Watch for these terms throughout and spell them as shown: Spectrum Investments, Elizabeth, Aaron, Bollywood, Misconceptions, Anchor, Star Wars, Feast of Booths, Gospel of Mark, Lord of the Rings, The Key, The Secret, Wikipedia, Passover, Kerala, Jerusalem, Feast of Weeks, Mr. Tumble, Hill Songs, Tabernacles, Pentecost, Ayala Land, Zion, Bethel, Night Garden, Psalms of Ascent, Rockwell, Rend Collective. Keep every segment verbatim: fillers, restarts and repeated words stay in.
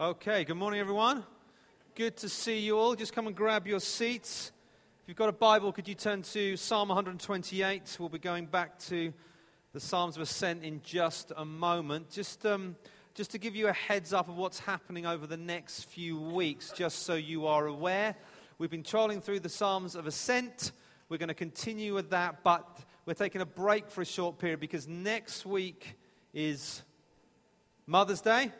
Okay, good morning, everyone. Good to see you all. Just come and grab your seats. If you've got a Bible, could you turn to Psalm one twenty-eight? We'll be going back to the Psalms of Ascent in just a moment. Just, um, just to give you a heads up of what's happening over the next few weeks, just so you are aware. We've been trolling through the Psalms of Ascent. We're going to continue with that, but we're taking a break for a short period because next week is Mother's Day.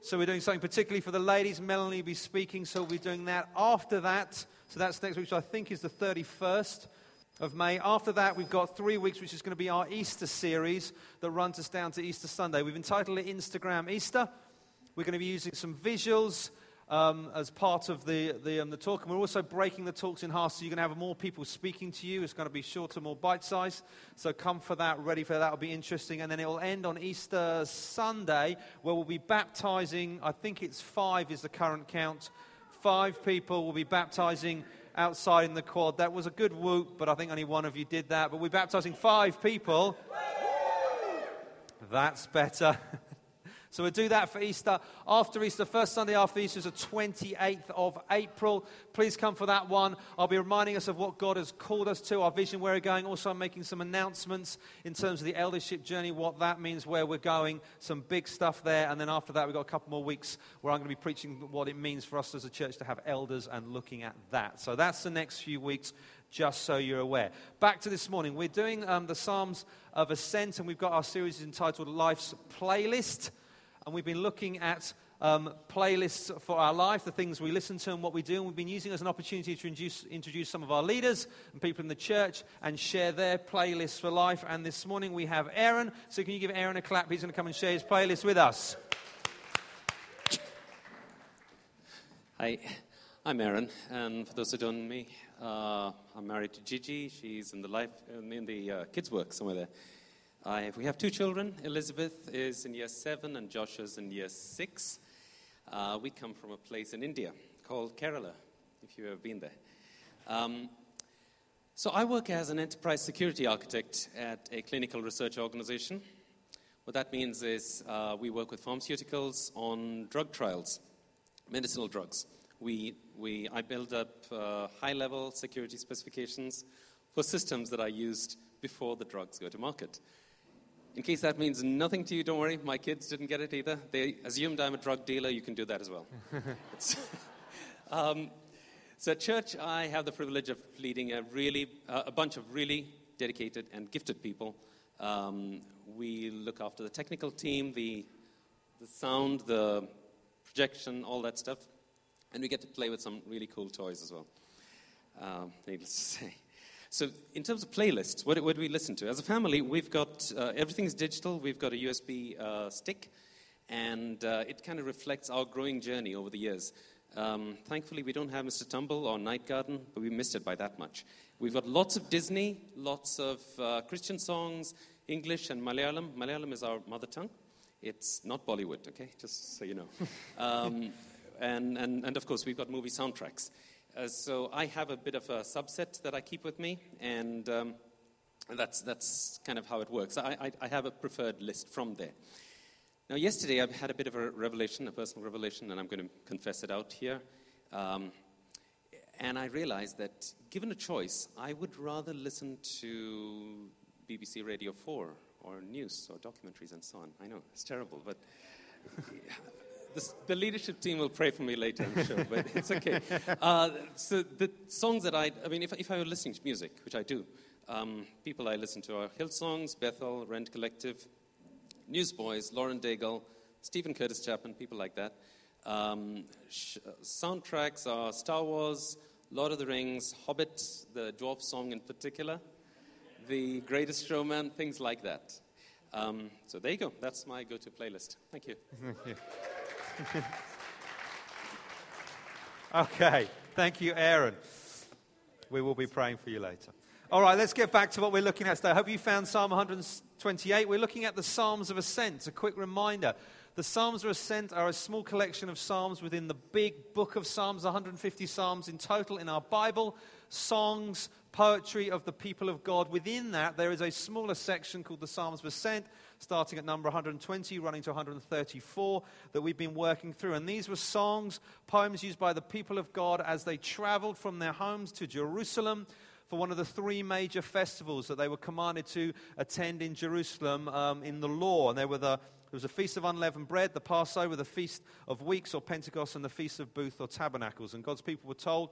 So we're doing something particularly for the ladies. Melanie will be speaking, so we'll be doing that after that. So that's next week, which I think is the thirty-first of May. After that, we've got three weeks, which is going to be our Easter series that runs us down to Easter Sunday. We've entitled it Instagram Easter. We're going to be using some visuals um, as part of the, the, um, the talk. And we're also breaking the talks in half, so you're going to have more people speaking to you. It's going to be shorter, more bite-sized. So come for that, ready for that. It'll be interesting. And then it will end on Easter Sunday, where we'll be baptizing, I think it's five is the current count. Five people will be baptizing outside in the quad. That was a good whoop, but I think only one of you did that. But we're baptizing five people. That's better. So we'll do that for Easter. After Easter, first Sunday after Easter is the twenty-eighth of April. Please come for that one. I'll be reminding us of what God has called us to, our vision, where we're going. Also, I'm making some announcements in terms of the eldership journey, what that means, where we're going, some big stuff there. And then after that, we've got a couple more weeks where I'm going to be preaching what it means for us as a church to have elders and looking at that. So that's the next few weeks, just so you're aware. Back to this morning. We're doing um, the Psalms of Ascent, and we've got our series entitled Life's Playlist. And we've been looking at um, playlists for our life, the things we listen to and what we do. And we've been using it as an opportunity to introduce, introduce some of our leaders and people in the church and share their playlists for life. And this morning we have Aaron. So can you give Aaron a clap? He's going to come and share his playlist with us. Hi, I'm Aaron. And for those who don't know me, uh, I'm married to Gigi. She's in the life in the uh, kids' work somewhere there. I, we have two children. Elizabeth is in year seven and Josh is in year six. Uh, we come from a place in India called Kerala, if you've ever been there. Um, so I work as an enterprise security architect at a clinical research organization. What that means is uh, we work with pharmaceuticals on drug trials, medicinal drugs. We, we I build up uh, high-level security specifications for systems that are used before the drugs go to market. In case that means nothing to you, don't worry. My kids didn't get it either. They assumed I'm a drug dealer. You can do that as well. um, so at church, I have the privilege of leading a really, uh, a bunch of really dedicated and gifted people. Um, we look after the technical team, the, the sound, the projection, all that stuff. And we get to play with some really cool toys as well, um, needless to say. So in terms of playlists, what, what do we listen to? As a family, we've got, uh, everything's digital. We've got a U S B uh, stick, and uh, it kind of reflects our growing journey over the years. Um, thankfully, we don't have Mister Tumble or Night Garden, but we missed it by that much. We've got lots of Disney, lots of uh, Christian songs, English and Malayalam. Malayalam is our mother tongue. It's not Bollywood, okay? Just so you know. um, and, and, and, of course, we've got movie soundtracks. Uh, so I have a bit of a subset that I keep with me, and um, that's that's kind of how it works. I, I, I have a preferred list from there. Now, yesterday I had a bit of a revelation, a personal revelation, and I'm going to confess it out here. Um, and I realized that, given a choice, I would rather listen to B B C Radio four or news or documentaries and so on. I know, it's terrible, but... The, the leadership team will pray for me later, I'm sure, but it's okay. Uh, so the songs that I, I mean, if, if I were listening to music, which I do, um, people I listen to are Hill Songs, Bethel, Rend Collective, Newsboys, Lauren Daigle, Stephen Curtis Chapman, people like that. Um, sh- soundtracks are Star Wars, Lord of the Rings, Hobbit, the Dwarf song in particular, The Greatest Showman, things like that. Um, so there you go. That's my go-to playlist. Thank you. Thank you. Okay, thank you, Aaron. We will be praying for you later. All right, let's get back to what we're looking at today. I hope you found Psalm one twenty-eight. We're looking at the Psalms of Ascent. A quick reminder, the Psalms of Ascent are a small collection of psalms within the big book of Psalms, one hundred fifty psalms in total in our Bible, songs, poetry of the people of God. Within that, there is a smaller section called the Psalms of Ascent. starting at number one hundred twenty, running to one hundred thirty-four, that we've been working through. And these were songs, poems used by the people of God as they traveled from their homes to Jerusalem for one of the three major festivals that they were commanded to attend in Jerusalem um, in the law. And there were the There was a Feast of Unleavened Bread, the Passover, the Feast of Weeks or Pentecost, and the Feast of Booths or Tabernacles. And God's people were told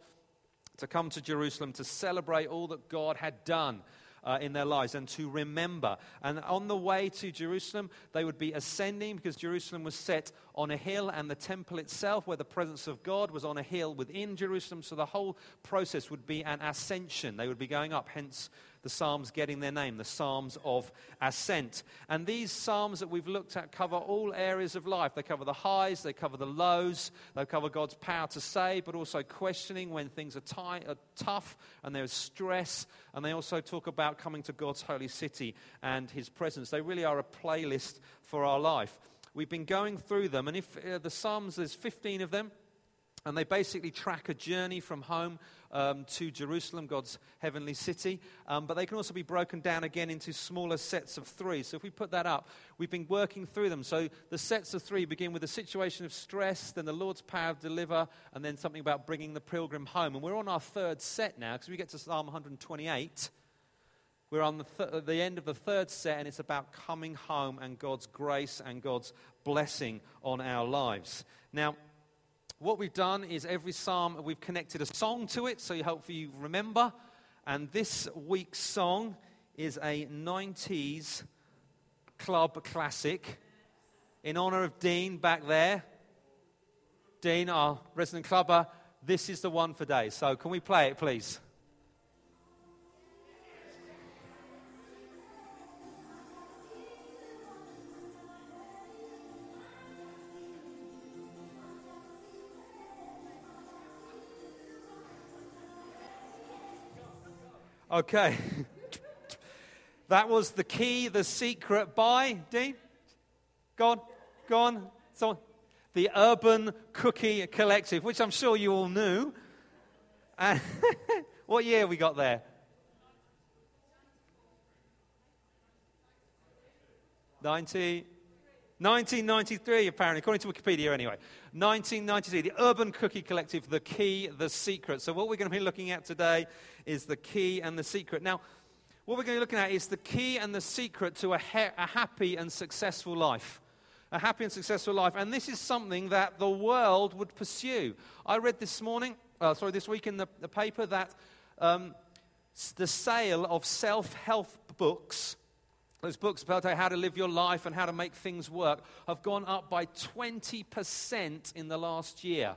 to come to Jerusalem to celebrate all that God had done uh, in their lives and to remember. And on the way to Jerusalem, they would be ascending, because Jerusalem was set on a hill, and the temple itself, where the presence of God was, on a hill within Jerusalem. So the whole process would be an ascension. They would be going up, hence the Psalms getting their name, the Psalms of Ascent. And these Psalms that we've looked at cover all areas of life. They cover the highs, they cover the lows, they cover God's power to save, but also questioning when things are, t- are tough and there's stress. And they also talk about coming to God's holy city and his presence. They really are a playlist for our life. We've been going through them, and if uh, the Psalms, there's fifteen of them, and they basically track a journey from home Um, to Jerusalem, God's heavenly city. Um, but they can also be broken down again into smaller sets of three. So if we put that up, we've been working through them. So the sets of three begin with a situation of stress, then the Lord's power of deliver, and then something about bringing the pilgrim home. And we're on our third set now, because we get to Psalm one twenty-eight. We're on the, th- the end of the third set, and it's about coming home and God's grace and God's blessing on our lives. Now, what we've done is every psalm, we've connected a song to it, so hopefully you remember. And this week's song is a nineties club classic in honor of Dean back there. Dean, our resident clubber, this is the one for days. So can we play it, please? Okay, that was The Key, The Secret by, Dean, go on, go on, so the Urban Cookie Collective, which I'm sure you all knew. And what year we got there? nineteen ninety-three, apparently, according to Wikipedia anyway. nineteen ninety-three, the Urban Cookie Collective, The Key, The Secret. So what we're going to be looking at today is The Key and The Secret. Now, what we're going to be looking at is the key and the secret to a, ha- a happy and successful life. A happy and successful life. And this is something that the world would pursue. I read this morning, uh, sorry, this week in the, the paper that um, the sale of self-help books, those books about how to live your life and how to make things work, have gone up by twenty percent in the last year.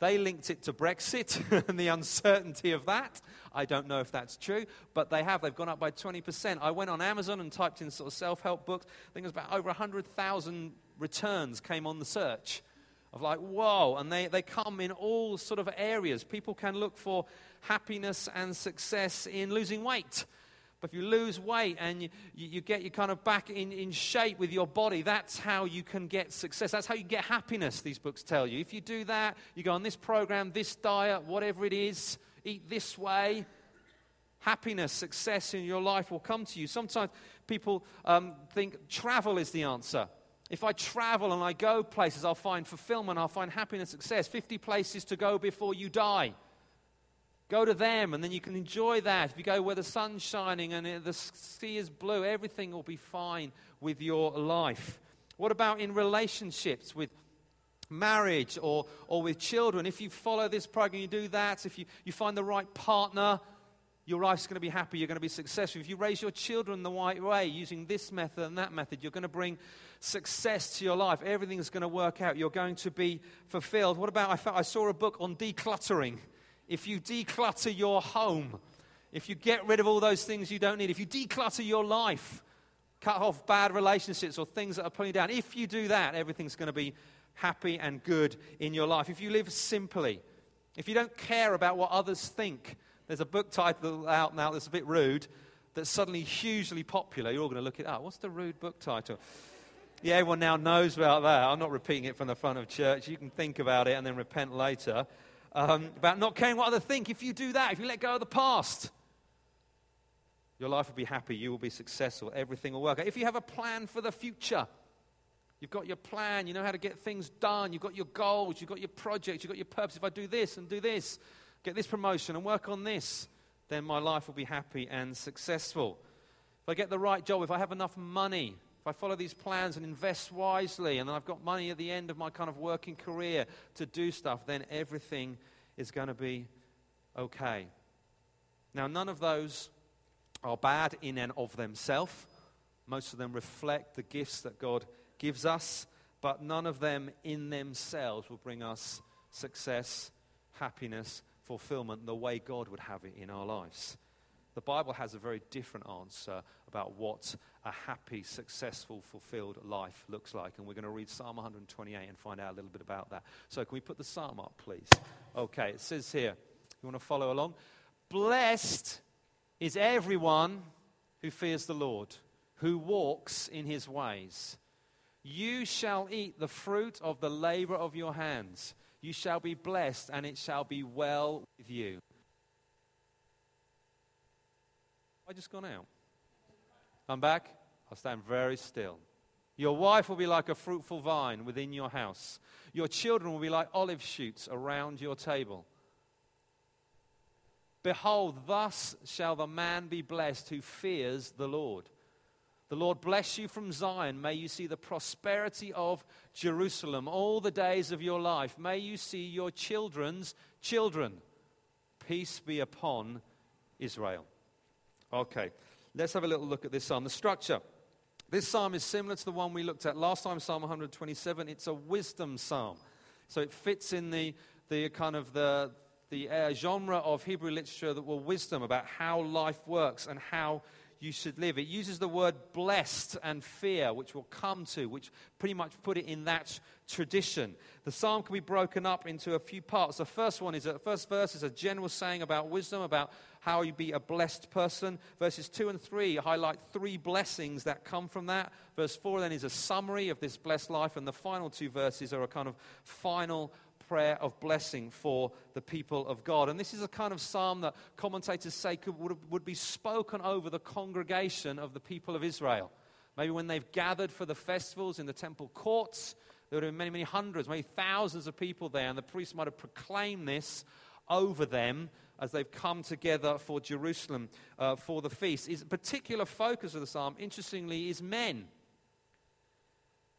They linked it to Brexit and the uncertainty of that. I don't know if that's true, but they have. They've gone up by twenty percent. I went on Amazon and typed in sort of self-help books. I think it was about over one hundred thousand returns came on the search. Of like, whoa, and they, they come in all sort of areas. People can look for happiness and success in losing weight. But if you lose weight and you, you get you kind of back in, in shape with your body, that's how you can get success. That's how you get happiness, these books tell you. If you do that, you go on this program, this diet, whatever it is, eat this way, happiness, success in your life will come to you. Sometimes people um, think travel is the answer. If I travel and I go places, I'll find fulfillment, I'll find happiness, success. fifty places to go before you die. Go to them, and then you can enjoy that. If you go where the sun's shining and the sea is blue, everything will be fine with your life. What about in relationships with marriage or, or with children? If you follow this program, you do that, if you, you find the right partner, your life's going to be happy, you're going to be successful. If you raise your children the right way, using this method and that method, you're going to bring success to your life. Everything's going to work out. You're going to be fulfilled. What about, I, found, I saw a book on decluttering. If you declutter your home, if you get rid of all those things you don't need, if you declutter your life, cut off bad relationships or things that are pulling you down, if you do that, everything's going to be happy and good in your life. If you live simply, if you don't care about what others think, there's a book title out now that's a bit rude, that's suddenly hugely popular. You're all going to look it up. What's the rude book title? Yeah, everyone now knows about that. I'm not repeating it from the front of church. You can think about it and then repent later. Um, about not caring what others think. If you do that, if you let go of the past, Your life will be happy. You will be successful. Everything will work out. If you have a plan for the future, you've got your plan. You know how to get things done. You've got your goals. You've got your projects. You've got your purpose. If I do this and do this, get this promotion and work on this, then my life will be happy and successful. If I get the right job, if I have enough money, if I follow these plans and invest wisely, and then I've got money at the end of my kind of working career to do stuff, then everything is going to be okay. Now, none of those are bad in and of themselves. Most of them reflect the gifts that God gives us, but none of them in themselves will bring us success, happiness, fulfillment, the way God would have it in our lives. The Bible has a very different answer about what a happy, successful, fulfilled life looks like. And we're going to read Psalm one twenty-eight and find out a little bit about that. So can we put the psalm up, please? Okay, it says here, you want to follow along? Blessed is everyone who fears the Lord, who walks in his ways. You shall eat the fruit of the labor of your hands. You shall be blessed, and it shall be well with you. I just gone out. I'm back. I'll stand very still. Your wife will be like a fruitful vine within your house. Your children will be like olive shoots around your table. Behold, thus shall the man be blessed who fears the Lord. The Lord bless you from Zion. May you see the prosperity of Jerusalem all the days of your life. May you see your children's children. Peace be upon Israel. Okay, let's have a little look at this psalm. The structure. This psalm is similar to the one we looked at last time, Psalm one twenty-seven. It's a wisdom psalm. So it fits in the the kind of the, the uh, genre of Hebrew literature that were wisdom about how life works and how you should live. It uses the word blessed and fear, which we'll come to, which pretty much put it in that tradition. The psalm can be broken up into a few parts. The first one is, the first verse is a general saying about wisdom, about how you be a blessed person. Verses two and three highlight three blessings that come from that. Verse four then is a summary of this blessed life. And the final two verses are a kind of final prayer of blessing for the people of God. And this is a kind of psalm that commentators say could, would, would be spoken over the congregation of the people of Israel. Maybe when they've gathered for the festivals in the temple courts, there would have been many, many hundreds, maybe thousands of people there. And the priest might have proclaimed this over them as they've come together for Jerusalem uh, for the feast. Is a particular focus of the psalm, interestingly, is men.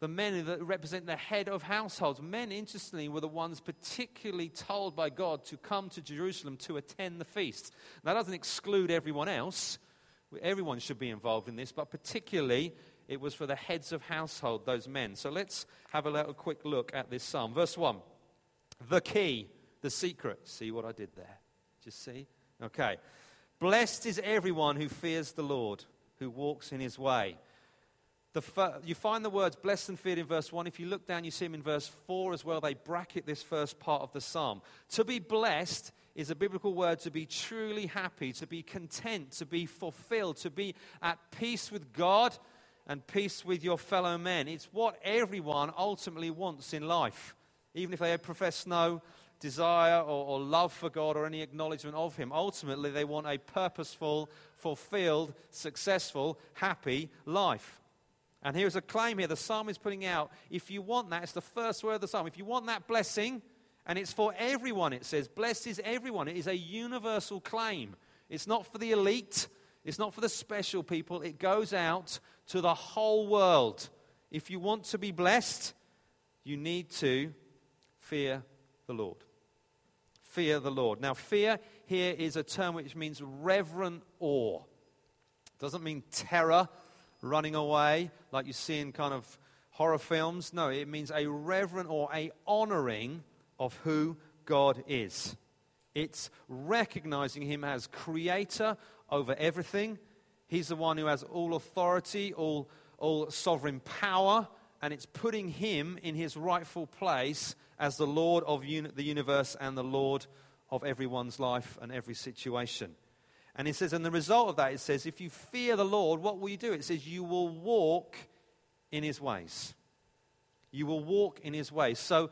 The men that represent the head of households. Men, interestingly, were the ones particularly told by God to come to Jerusalem to attend the feast. Now, that doesn't exclude everyone else. Everyone should be involved in this, but particularly it was for the heads of household, those men. So let's have a little quick look at this psalm. Verse one, the key, the secret. See what I did there? Just see? Okay. Blessed is everyone who fears the Lord, who walks in his way. The fir- you find the words blessed and feared in verse one. If you look down, you see them in verse four as well. They bracket this first part of the psalm. To be blessed is a biblical word to be truly happy, to be content, to be fulfilled, to be at peace with God and peace with your fellow men. It's what everyone ultimately wants in life, even if they profess no desire or, or love for God or any acknowledgement of him. Ultimately, they want a purposeful, fulfilled, successful, happy life. And here's a claim here. The psalm is putting out, if you want that, it's the first word of the psalm. If you want that blessing, and it's for everyone, it says, blessed is everyone. It is a universal claim. It's not for the elite. It's not for the special people. It goes out to the whole world. If you want to be blessed, you need to fear the Lord. Fear the Lord. Now, fear here is a term which means reverent awe. It doesn't mean terror, running away like you see in kind of horror films. No, it means a reverent or a honoring of who God is. It's recognizing him as creator over everything. He's the one who has all authority, all, all sovereign power, and it's putting him in his rightful place as the Lord of uni- the universe and the Lord of everyone's life and every situation. And it says, and the result of that, it says, if you fear the Lord, what will you do? It says, you will walk in his ways. You will walk in his ways. So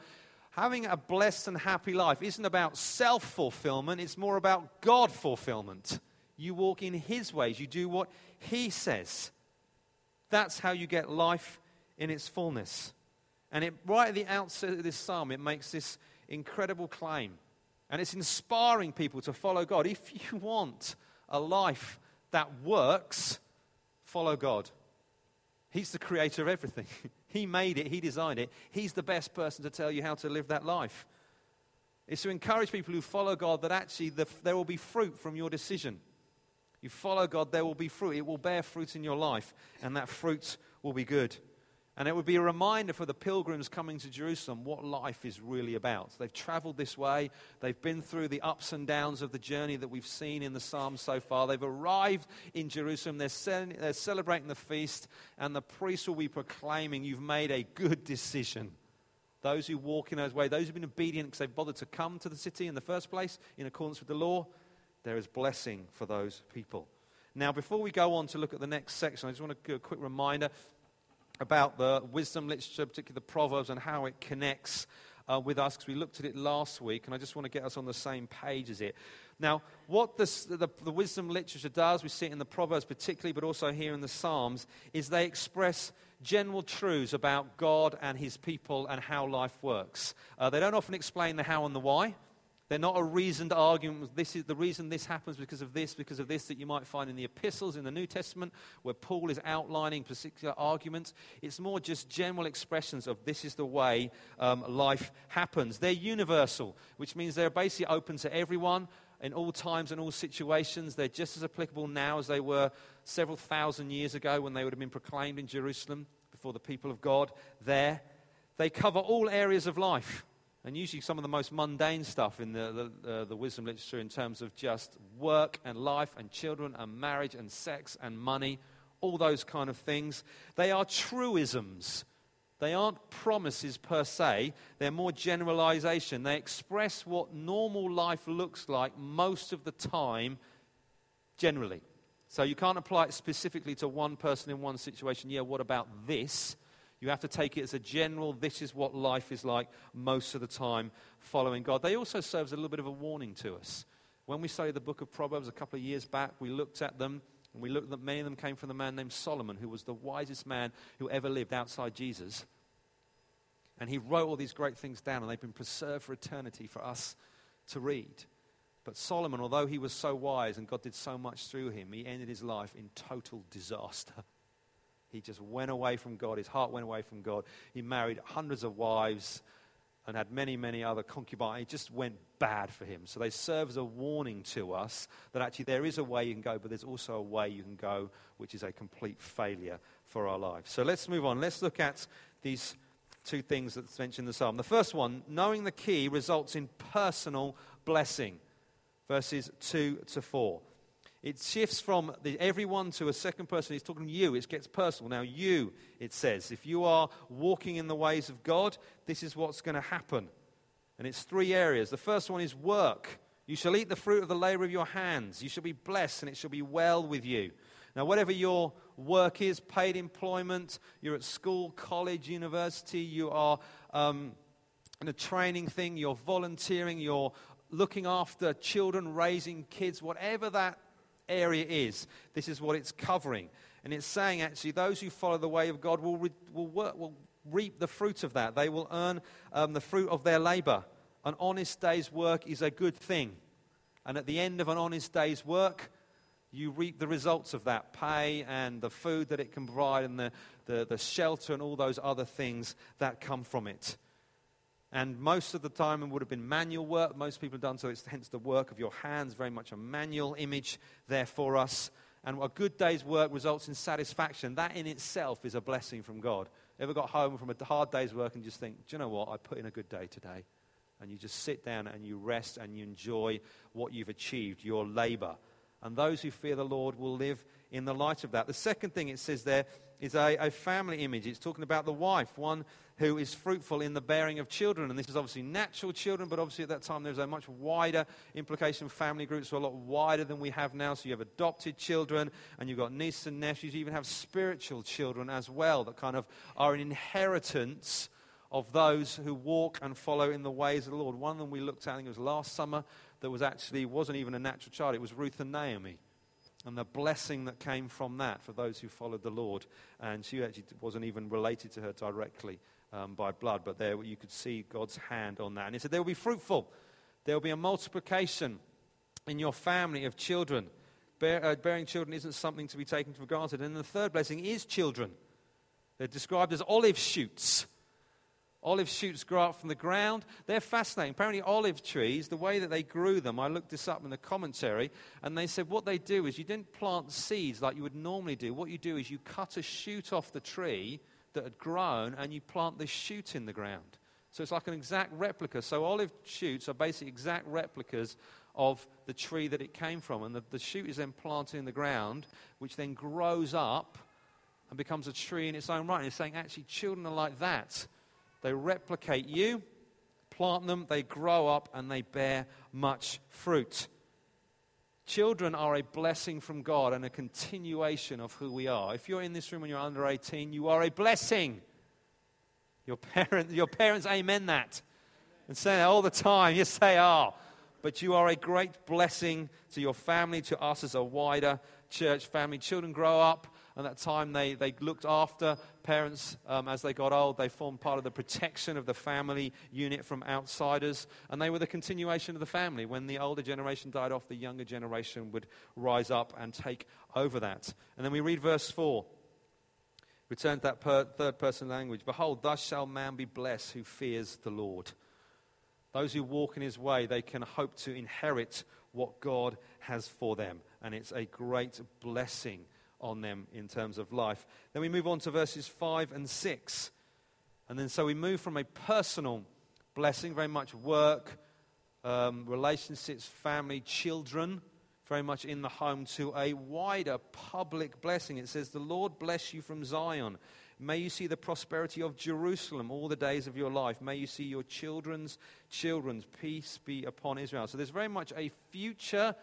having a blessed and happy life isn't about self-fulfillment. It's more about God-fulfillment. You walk in his ways. You do what he says. That's how you get life in its fullness. And it, right at the outset of this psalm, it makes this incredible claim. And it's inspiring people to follow God. If you want a life that works, follow God. He's the creator of everything. He made it. He designed it. He's the best person to tell you how to live that life. It's to encourage people who follow God that actually the, there will be fruit from your decision. You follow God, there will be fruit. It will bear fruit in your life, and that fruit will be good. And it would be a reminder for the pilgrims coming to Jerusalem what life is really about. They've traveled this way. They've been through the ups and downs of the journey that we've seen in the Psalms so far. They've arrived in Jerusalem. They're, ce- they're celebrating the feast, and the priests will be proclaiming, you've made a good decision. Those who walk in those ways, those who've been obedient because they've bothered to come to the city in the first place in accordance with the law, there is blessing for those people. Now, before we go on to look at the next section, I just want to give a quick reminder about the wisdom literature, particularly the Proverbs, and how it connects uh, with us, because we looked at it last week, and I just want to get us on the same page as it. Now, what this, the, the wisdom literature does, we see it in the Proverbs particularly, but also here in the Psalms, is they express general truths about God and his people and how life works. Uh, they don't often explain the how and the why. They're not a reasoned argument. This is the reason this happens because of this, because of this, that you might find in the epistles in the New Testament where Paul is outlining particular arguments. It's more just general expressions of this is the way um, life happens. They're universal, which means they're basically open to everyone in all times and all situations. They're just as applicable now as they were several thousand years ago when they would have been proclaimed in Jerusalem before the people of God there. They cover all areas of life. And usually some of the most mundane stuff in the the, uh, the wisdom literature in terms of just work and life and children and marriage and sex and money, all those kind of things. They are truisms. They aren't promises per se. They're more generalization. They express what normal life looks like most of the time generally. So you can't apply it specifically to one person in one situation. Yeah, what about this? You have to take it as a general, this is what life is like most of the time following God. They also serve as a little bit of a warning to us. When we studied the book of Proverbs a couple of years back, we looked at them, and we looked at many of them came from the man named Solomon, who was the wisest man who ever lived outside Jesus. And he wrote all these great things down, and they've been preserved for eternity for us to read. But Solomon, although he was so wise and God did so much through him, he ended his life in total disaster. He just went away from God. His heart went away from God. He married hundreds of wives and had many, many other concubines. It just went bad for him. So they serve as a warning to us that actually there is a way you can go, but there's also a way you can go, which is a complete failure for our lives. So let's move on. Let's look at these two things that's mentioned in the psalm. The first one, knowing the key results in personal blessing, verses two to four. It shifts from the everyone to a second person. He's talking to you. It gets personal. Now you, it says, if you are walking in the ways of God, this is what's going to happen. And it's three areas. The first one is work. You shall eat the fruit of the labor of your hands. You shall be blessed, and it shall be well with you. Now, whatever your work is, paid employment, you're at school, college, university, you are um, in a training thing, you're volunteering, you're looking after children, raising kids, whatever that area is, this is what it's covering. And it's saying actually those who follow the way of God will re- will work will reap the fruit of that. They will earn um, the fruit of their labor. An honest day's work is a good thing, and at the end of an honest day's work you reap the results of that pay and the food that it can provide and the the, the shelter and all those other things that come from it. And most of the time it would have been manual work. Most people have done so. It's hence the work of your hands, very much a manual image there for us. And a good day's work results in satisfaction. That in itself is a blessing from God. Ever got home from a hard day's work and just think, do you know what, I put in a good day today. And you just sit down and you rest and you enjoy what you've achieved, your labor. And those who fear the Lord will live in the light of that. The second thing it says there is a, a family image. It's talking about the wife, one who is fruitful in the bearing of children. And this is obviously natural children, but obviously at that time there's a much wider implication. Family groups were a lot wider than we have now. So you have adopted children, and you've got nieces and nephews. You even have spiritual children as well that kind of are an inheritance of those who walk and follow in the ways of the Lord. One of them we looked at, I think it was last summer, that was actually wasn't even a natural child. It was Ruth and Naomi. and the blessing that came from that for those who followed the Lord. And she actually wasn't even related to her directly um, by blood, but there you could see God's hand on that. And he said, there will be fruitful. There will be a multiplication in your family of children. Bear, uh, bearing children isn't something to be taken for granted. And the third blessing is children. They're described as olive shoots. Olive shoots grow up from the ground. They're fascinating. Apparently olive trees, the way that they grew them, I looked this up in the commentary, and they said what they do is you didn't plant seeds like you would normally do. What you do is you cut a shoot off the tree that had grown, and you plant the shoot in the ground. So it's like an exact replica. So olive shoots are basically exact replicas of the tree that it came from. And the, the shoot is then planted in the ground, which then grows up and becomes a tree in its own right. And it's saying, actually, children are like that. They replicate you, plant them, they grow up, and they bear much fruit. Children are a blessing from God and a continuation of who we are. If you're in this room and you're under eighteen, you are a blessing. Your parents, your parents amen that and say that all the time. Yes, they are. But you are a great blessing to your family, to us as a wider church family. Children grow up, and at that time they, they looked after parents um, as they got old. They formed part of the protection of the family unit from outsiders, and they were the continuation of the family. When the older generation died off, the younger generation would rise up and take over that. And then we read verse four. Return to that per, third-person language. Behold, thus shall man be blessed who fears the Lord. Those who walk in his way, they can hope to inherit what God has for them. And it's a great blessing on them in terms of life. Then we move on to verses five and six. And then so we move from a personal blessing, very much work, um, relationships, family, children, very much in the home, to a wider public blessing. It says, the Lord bless you from Zion. May you see the prosperity of Jerusalem all the days of your life. May you see your children's children's peace be upon Israel. So there's very much a future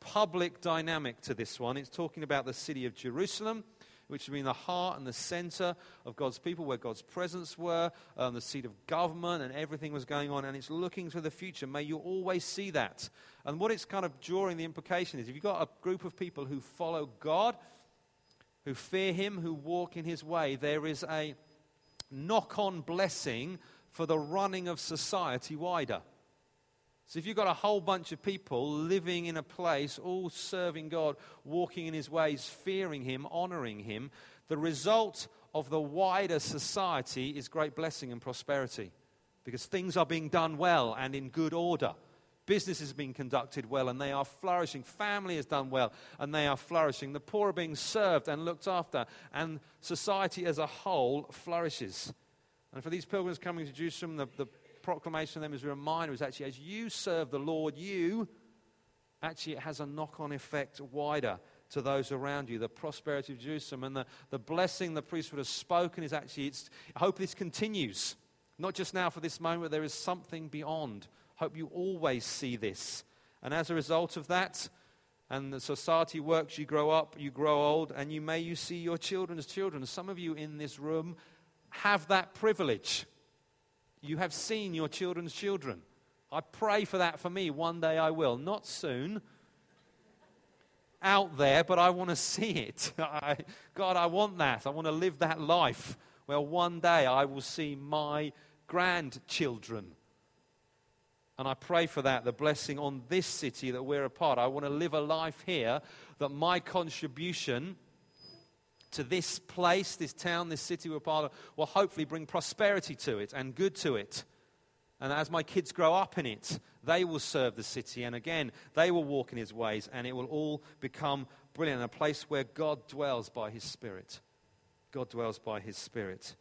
public dynamic to this one. It's talking about the city of Jerusalem, which would be in the heart and the center of God's people, where God's presence were, um, the seat of government, and everything was going on, and it's looking to the future. May you always see that. And what it's kind of drawing the implication is, if you've got a group of people who follow God, who fear him, who walk in his way, there is a knock-on blessing for the running of society wider. So if you've got a whole bunch of people living in a place, all serving God, walking in his ways, fearing him, honoring him, the result of the wider society is great blessing and prosperity, because things are being done well and in good order. Business is being conducted well, and they are flourishing. Family is done well, and they are flourishing. The poor are being served and looked after, and society as a whole flourishes. And for these pilgrims coming to Jerusalem, the, the proclamation of them is a reminder is actually, as you serve the Lord, you actually, it has a knock-on effect wider to those around you, the prosperity of Jerusalem. And the, the blessing the priesthood has spoken is actually, it's, I hope this continues, not just now for this moment, there is something beyond. Hope you always see this. And as a result of that, and the society works, you grow up, you grow old, and you may you see your children's children. Some of you in this room have that privilege. You have seen your children's children. I pray for that for me. One day I will. Not soon. Out there, but I want to see it. I, God, I want that. I want to live that life where one day I will see my grandchildren. And I pray for that, the blessing on this city that we're a part. I want to live a life here that my contribution to this place, this town, this city we're part of, will hopefully bring prosperity to it and good to it. And as my kids grow up in it, they will serve the city. And again, they will walk in his ways, and it will all become brilliant. A place where God dwells by his Spirit. God dwells by his Spirit.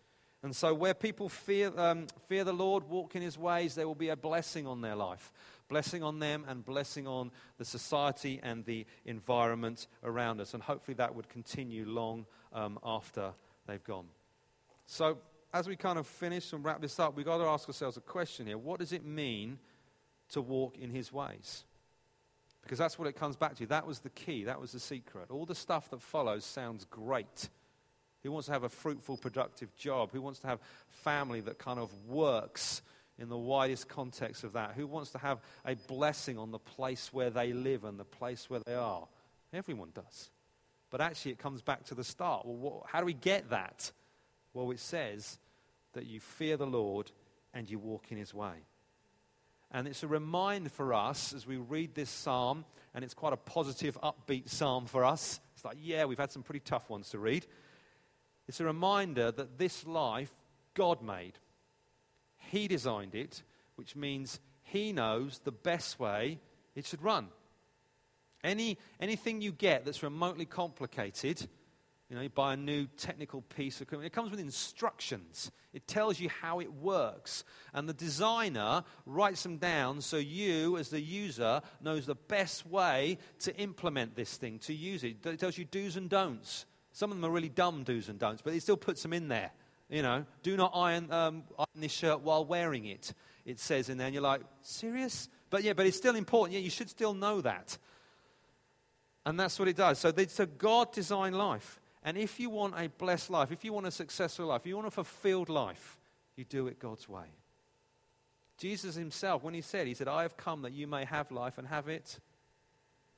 And so where people fear um, fear the Lord, walk in his ways, there will be a blessing on their life. Blessing on them and blessing on the society and the environment around us. And hopefully that would continue long um, after they've gone. So as we kind of finish and wrap this up, we've got to ask ourselves a question here. What does it mean to walk in his ways? Because that's what it comes back to. That was the key. That was the secret. All the stuff that follows sounds great. Who wants to have a fruitful, productive job? Who wants to have family that kind of works in the widest context of that? Who wants to have a blessing on the place where they live and the place where they are? Everyone does. But actually it comes back to the start. Well, what, how do we get that? Well, it says that you fear the Lord and you walk in his way. And it's a reminder for us as we read this psalm, and it's quite a positive, upbeat psalm for us. It's like, yeah, we've had some pretty tough ones to read. It's a reminder that this life God made. He designed it, which means he knows the best way it should run. Any anything you get that's remotely complicated, you know, you buy a new technical piece of equipment, it comes with instructions. It tells you how it works. And the designer writes them down so you, as the user, knows the best way to implement this thing, to use it. It tells you do's and don'ts. Some of them are really dumb do's and don'ts, but it still puts them in there. You know, do not iron, um, iron this shirt while wearing it, it says in there. And you're like, serious? But yeah, but it's still important. Yeah, you should still know that. And that's what it does. So, they, so God designed life. And if you want a blessed life, if you want a successful life, if you want a fulfilled life, you do it God's way. Jesus himself, when he said, he said, I have come that you may have life and have it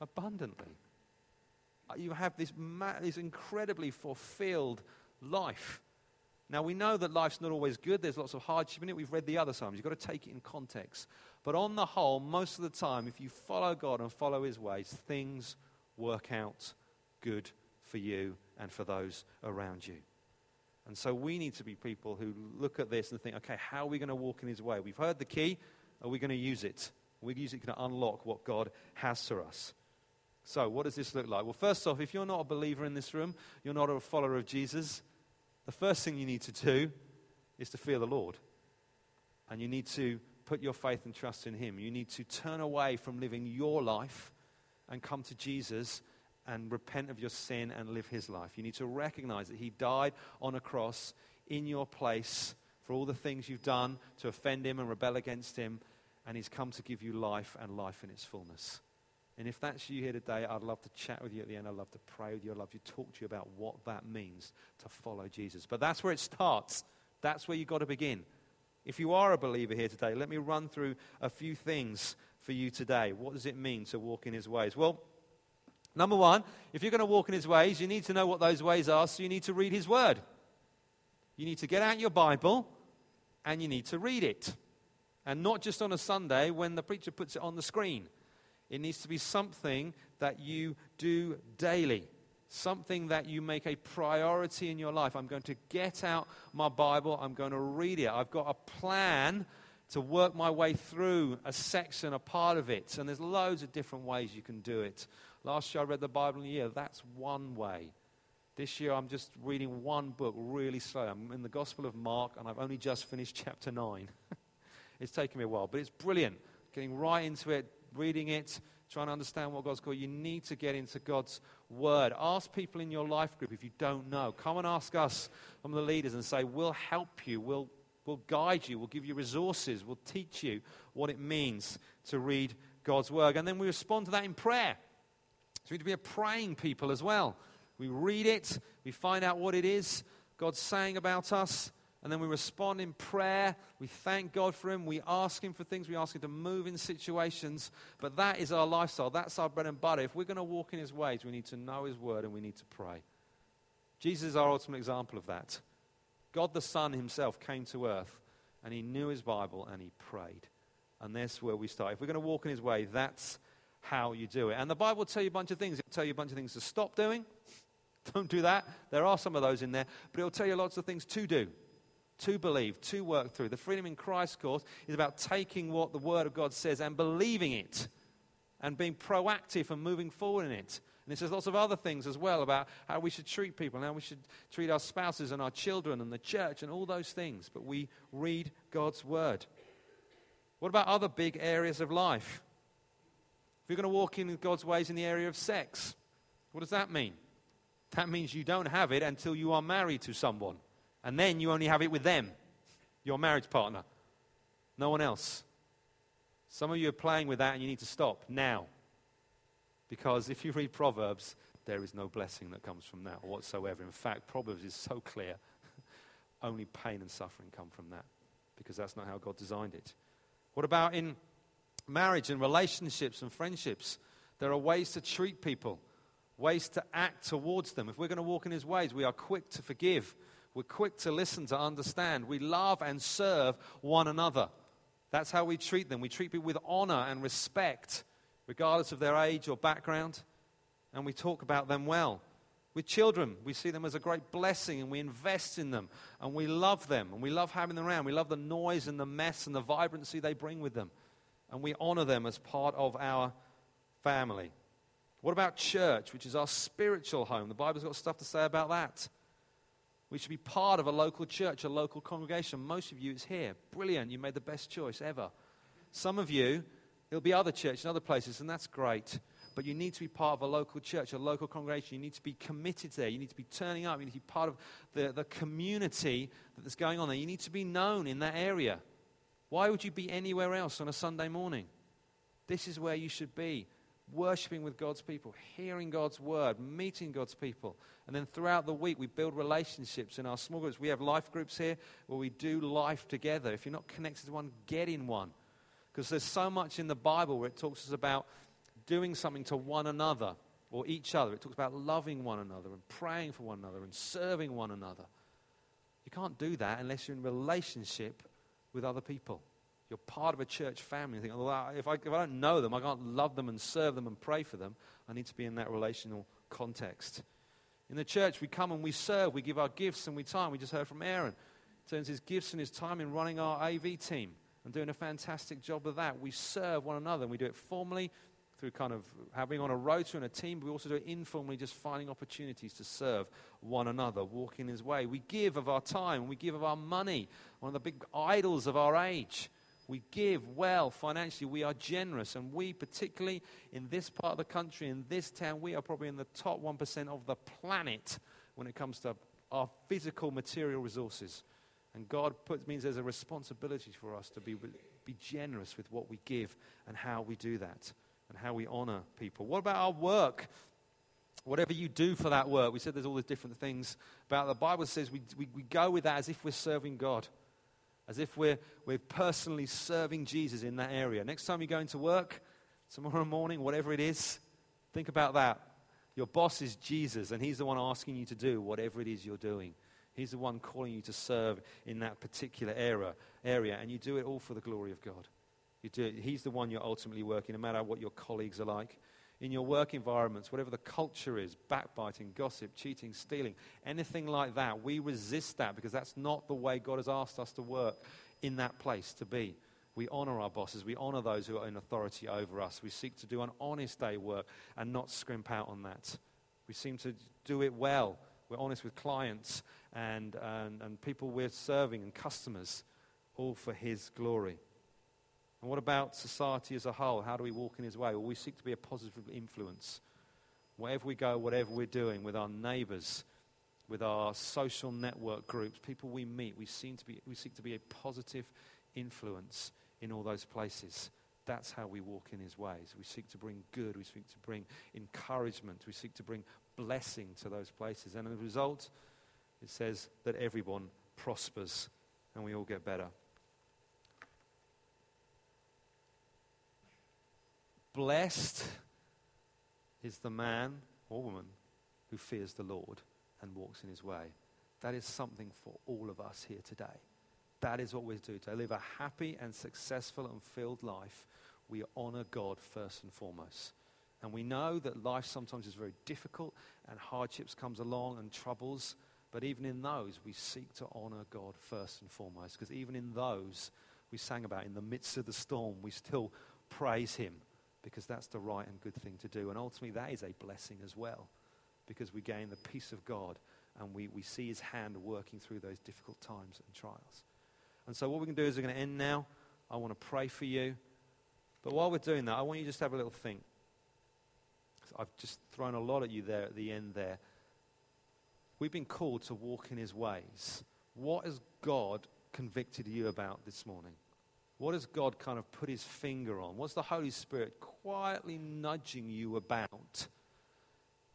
abundantly. You have this, ma- this incredibly fulfilled life. Now, we know that life's not always good. There's lots of hardship in it. We've read the other Psalms. You've got to take it in context. But on the whole, most of the time, if you follow God and follow his ways, things work out good for you and for those around you. And so we need to be people who look at this and think, okay, how are we going to walk in his way? We've heard the key. Are we going to use it? Are we going to unlock what God has for us? So what does this look like? Well, first off, if you're not a believer in this room, you're not a follower of Jesus, the first thing you need to do is to fear the Lord. And you need to put your faith and trust in him. You need to turn away from living your life and come to Jesus and repent of your sin and live his life. You need to recognize that he died on a cross in your place for all the things you've done to offend him and rebel against him. And he's come to give you life and life in its fullness. And if that's you here today, I'd love to chat with you at the end. I'd love to pray with you. I'd love to talk to you about what that means to follow Jesus. But that's where it starts. That's where you've got to begin. If you are a believer here today, let me run through a few things for you today. What does it mean to walk in his ways? Well, number one, if you're going to walk in his ways, you need to know what those ways are, so you need to read his word. You need to get out your Bible, and you need to read it. And not just on a Sunday when the preacher puts it on the screen. It needs to be something that you do daily, something that you make a priority in your life. I'm going to get out my Bible. I'm going to read it. I've got a plan to work my way through a section, a part of it. And there's loads of different ways you can do it. Last year I read the Bible in a year. That's one way. This year I'm just reading one book really slow. I'm in the Gospel of Mark, and I've only just finished chapter nine. It's taken me a while, but it's brilliant. Getting right into it. Reading it, trying to understand what God's called. You need to get into God's word. Ask people in your life group if you don't know. Come and ask us, I'm the leaders, and say, we'll help you, we'll, we'll guide you, we'll give you resources, we'll teach you what it means to read God's word. And then we respond to that in prayer. So we need to be a praying people as well. We read it, we find out what it is God's saying about us, and then we respond in prayer. We thank God for him. We ask him for things. We ask him to move in situations. But that is our lifestyle. That's our bread and butter. If we're going to walk in his ways, we need to know his word and we need to pray. Jesus is our ultimate example of that. God the Son himself came to earth and he knew his Bible and he prayed. And that's where we start. If we're going to walk in his way, that's how you do it. And the Bible will tell you a bunch of things. It will tell you a bunch of things to stop doing. Don't do that. There are some of those in there. But it will tell you lots of things to do. To believe, to work through. The Freedom in Christ course is about taking what the Word of God says and believing it and being proactive and moving forward in it. And it says lots of other things as well about how we should treat people and how we should treat our spouses and our children and the church and all those things. But we read God's Word. What about other big areas of life? If you're going to walk in God's ways in the area of sex, what does that mean? That means you don't have it until you are married to someone. And then you only have it with them, your marriage partner, no one else. Some of you are playing with that and you need to stop now. Because if you read Proverbs, there is no blessing that comes from that whatsoever. In fact, Proverbs is so clear. Only pain and suffering come from that because that's not how God designed it. What about in marriage and relationships and friendships? There are ways to treat people. ways to act towards them. If we're going to walk in his ways, we are quick to forgive. We're quick to listen, to understand. We love and serve one another. That's how we treat them. We treat people with honor and respect, regardless of their age or background, and we talk about them well. With children, we see them as a great blessing, and we invest in them, and we love them, and we love having them around. We love the noise and the mess and the vibrancy they bring with them, and we honor them as part of our family. What about church, which is our spiritual home? The Bible's got stuff to say about that. We should be part of a local church, a local congregation. Most of you, it's here. Brilliant. You made the best choice ever. Some of you, there'll be other churches and other places, and that's great. But you need to be part of a local church, a local congregation. You need to be committed there. You need to be turning up. You need to be part of the, the community that's going on there. You need to be known in that area. Why would you be anywhere else on a Sunday morning? This is where you should be. Worshipping with God's people, hearing God's word, meeting God's people. And then throughout the week, we build relationships in our small groups. We have life groups here where we do life together. If you're not connected to one, get in one. Because there's so much in the Bible where it talks us about doing something to one another or each other. It talks about loving one another and praying for one another and serving one another. You can't do that unless you're in relationship with other people. You're part of a church family. You think, well, if I, if I don't know them, I can't love them and serve them and pray for them. I need to be in that relational context. In the church, we come and we serve. We give our gifts and we time. We just heard from Aaron. He turns his gifts and his time in running our A V team and doing a fantastic job of that. We serve one another, and we do it formally through kind of having on a rota and a team. But we also do it informally, just finding opportunities to serve one another, walking his way. We give of our time. We give of our money, one of the big idols of our age. We give well financially. We are generous. And we, particularly in this part of the country, in this town, we are probably in the top one percent of the planet when it comes to our physical material resources. And God puts, means there's a responsibility for us to be, be generous with what we give and how we do that and how we honor people. What about our work? Whatever you do for that work. We said there's all these different things about the Bible says we, we, we go with that as if we're serving God. As if we're, we're personally serving Jesus in that area. Next time you go into work, tomorrow morning, whatever it is, think about that. Your boss is Jesus, and he's the one asking you to do whatever it is you're doing. He's the one calling you to serve in that particular era, area, and you do it all for the glory of God. You do it. He's the one you're ultimately working, no matter what your colleagues are like. In your work environments, whatever the culture is, backbiting, gossip, cheating, stealing, anything like that, we resist that because that's not the way God has asked us to work in that place to be. We honor our bosses. We honor those who are in authority over us. We seek to do an honest day work and not scrimp out on that. We seem to do it well. We're honest with clients and, and, and people we're serving and customers, all for his glory. And what about society as a whole? How do we walk in his way? Well, we seek to be a positive influence. Wherever we go, whatever we're doing, with our neighbors, with our social network groups, people we meet, we seem to be, we seek to be a positive influence in all those places. That's how we walk in his ways. We seek to bring good. We seek to bring encouragement. We seek to bring blessing to those places. And as a result, it says that everyone prospers and we all get better. Blessed is the man or woman who fears the Lord and walks in his way. That is something for all of us here today. That is what we do. To live a happy and successful and filled life, we honor God first and foremost. And we know that life sometimes is very difficult and hardships comes along and troubles. But even in those, we seek to honor God first and foremost. Because even in those, we sang about in the midst of the storm, we still praise him. Because that's the right and good thing to do. And ultimately, that is a blessing as well. Because we gain the peace of God. And we, we see his hand working through those difficult times and trials. And so what we're going to do is we're going to end now. I want to pray for you. But while we're doing that, I want you just to have a little think. I've just thrown a lot at you there at the end there. We've been called to walk in his ways. What has God convicted you about this morning? What has God kind of put his finger on? What's the Holy Spirit quietly nudging you about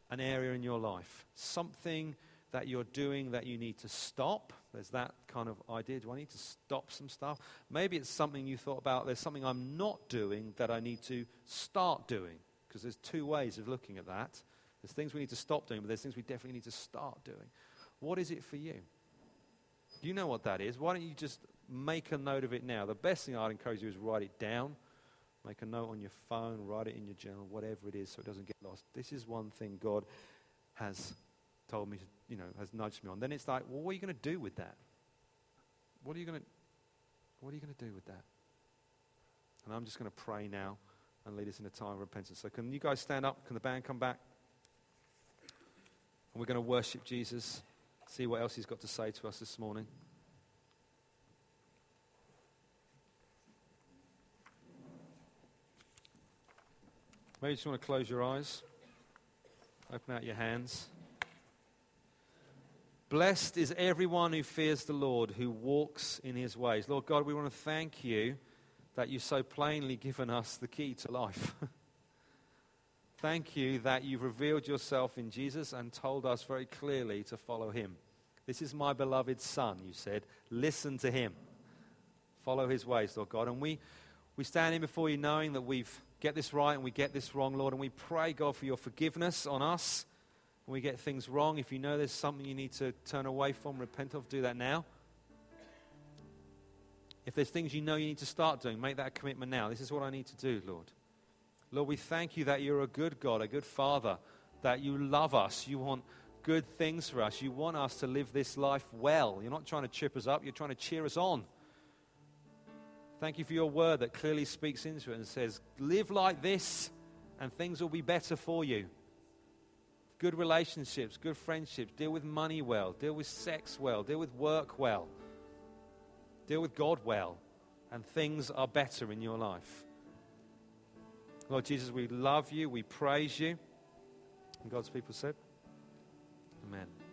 an area in your life? Something that you're doing that you need to stop. There's that kind of idea. Do I need to stop some stuff? Maybe it's something you thought about. There's something I'm not doing that I need to start doing. Because there's two ways of looking at that. There's things we need to stop doing, but there's things we definitely need to start doing. What is it for you? You know what that is. Why don't you just make a note of it now? The best thing I'd encourage you is write it down. Make a note on your phone, write it in your journal, whatever it is, so it doesn't get lost. This is one thing God has told me, to, you know, has nudged me on. Then it's like, well, what are you going to do with that? What are you going to, what are you going to do with that? And I'm just going to pray now and lead us in a time of repentance. So can you guys stand up? Can the band come back? And we're going to worship Jesus, see what else he's got to say to us this morning. Maybe you just want to close your eyes, open out your hands. Blessed is everyone who fears the Lord, who walks in his ways. Lord God, we want to thank you that you've so plainly given us the key to life. Thank you that you've revealed yourself in Jesus and told us very clearly to follow him. This is my beloved son, you said. Listen to him. Follow his ways, Lord God. And we, we stand in before you knowing that we've get this right and we get this wrong, Lord, and we pray, God, for your forgiveness on us when we get things wrong. If you know there's something you need to turn away from, repent of, do that now. If there's things you know you need to start doing, make that commitment now. This is what I need to do, Lord. Lord, we thank you that you're a good God, a good Father, that you love us. You want good things for us. You want us to live this life well. You're not trying to trip us up. You're trying to cheer us on. Thank you for your word that clearly speaks into it and says, live like this and things will be better for you. Good relationships, good friendships, deal with money well, deal with sex well, deal with work well, deal with God well, and things are better in your life. Lord Jesus, we love you, we praise you. And God's people said, amen.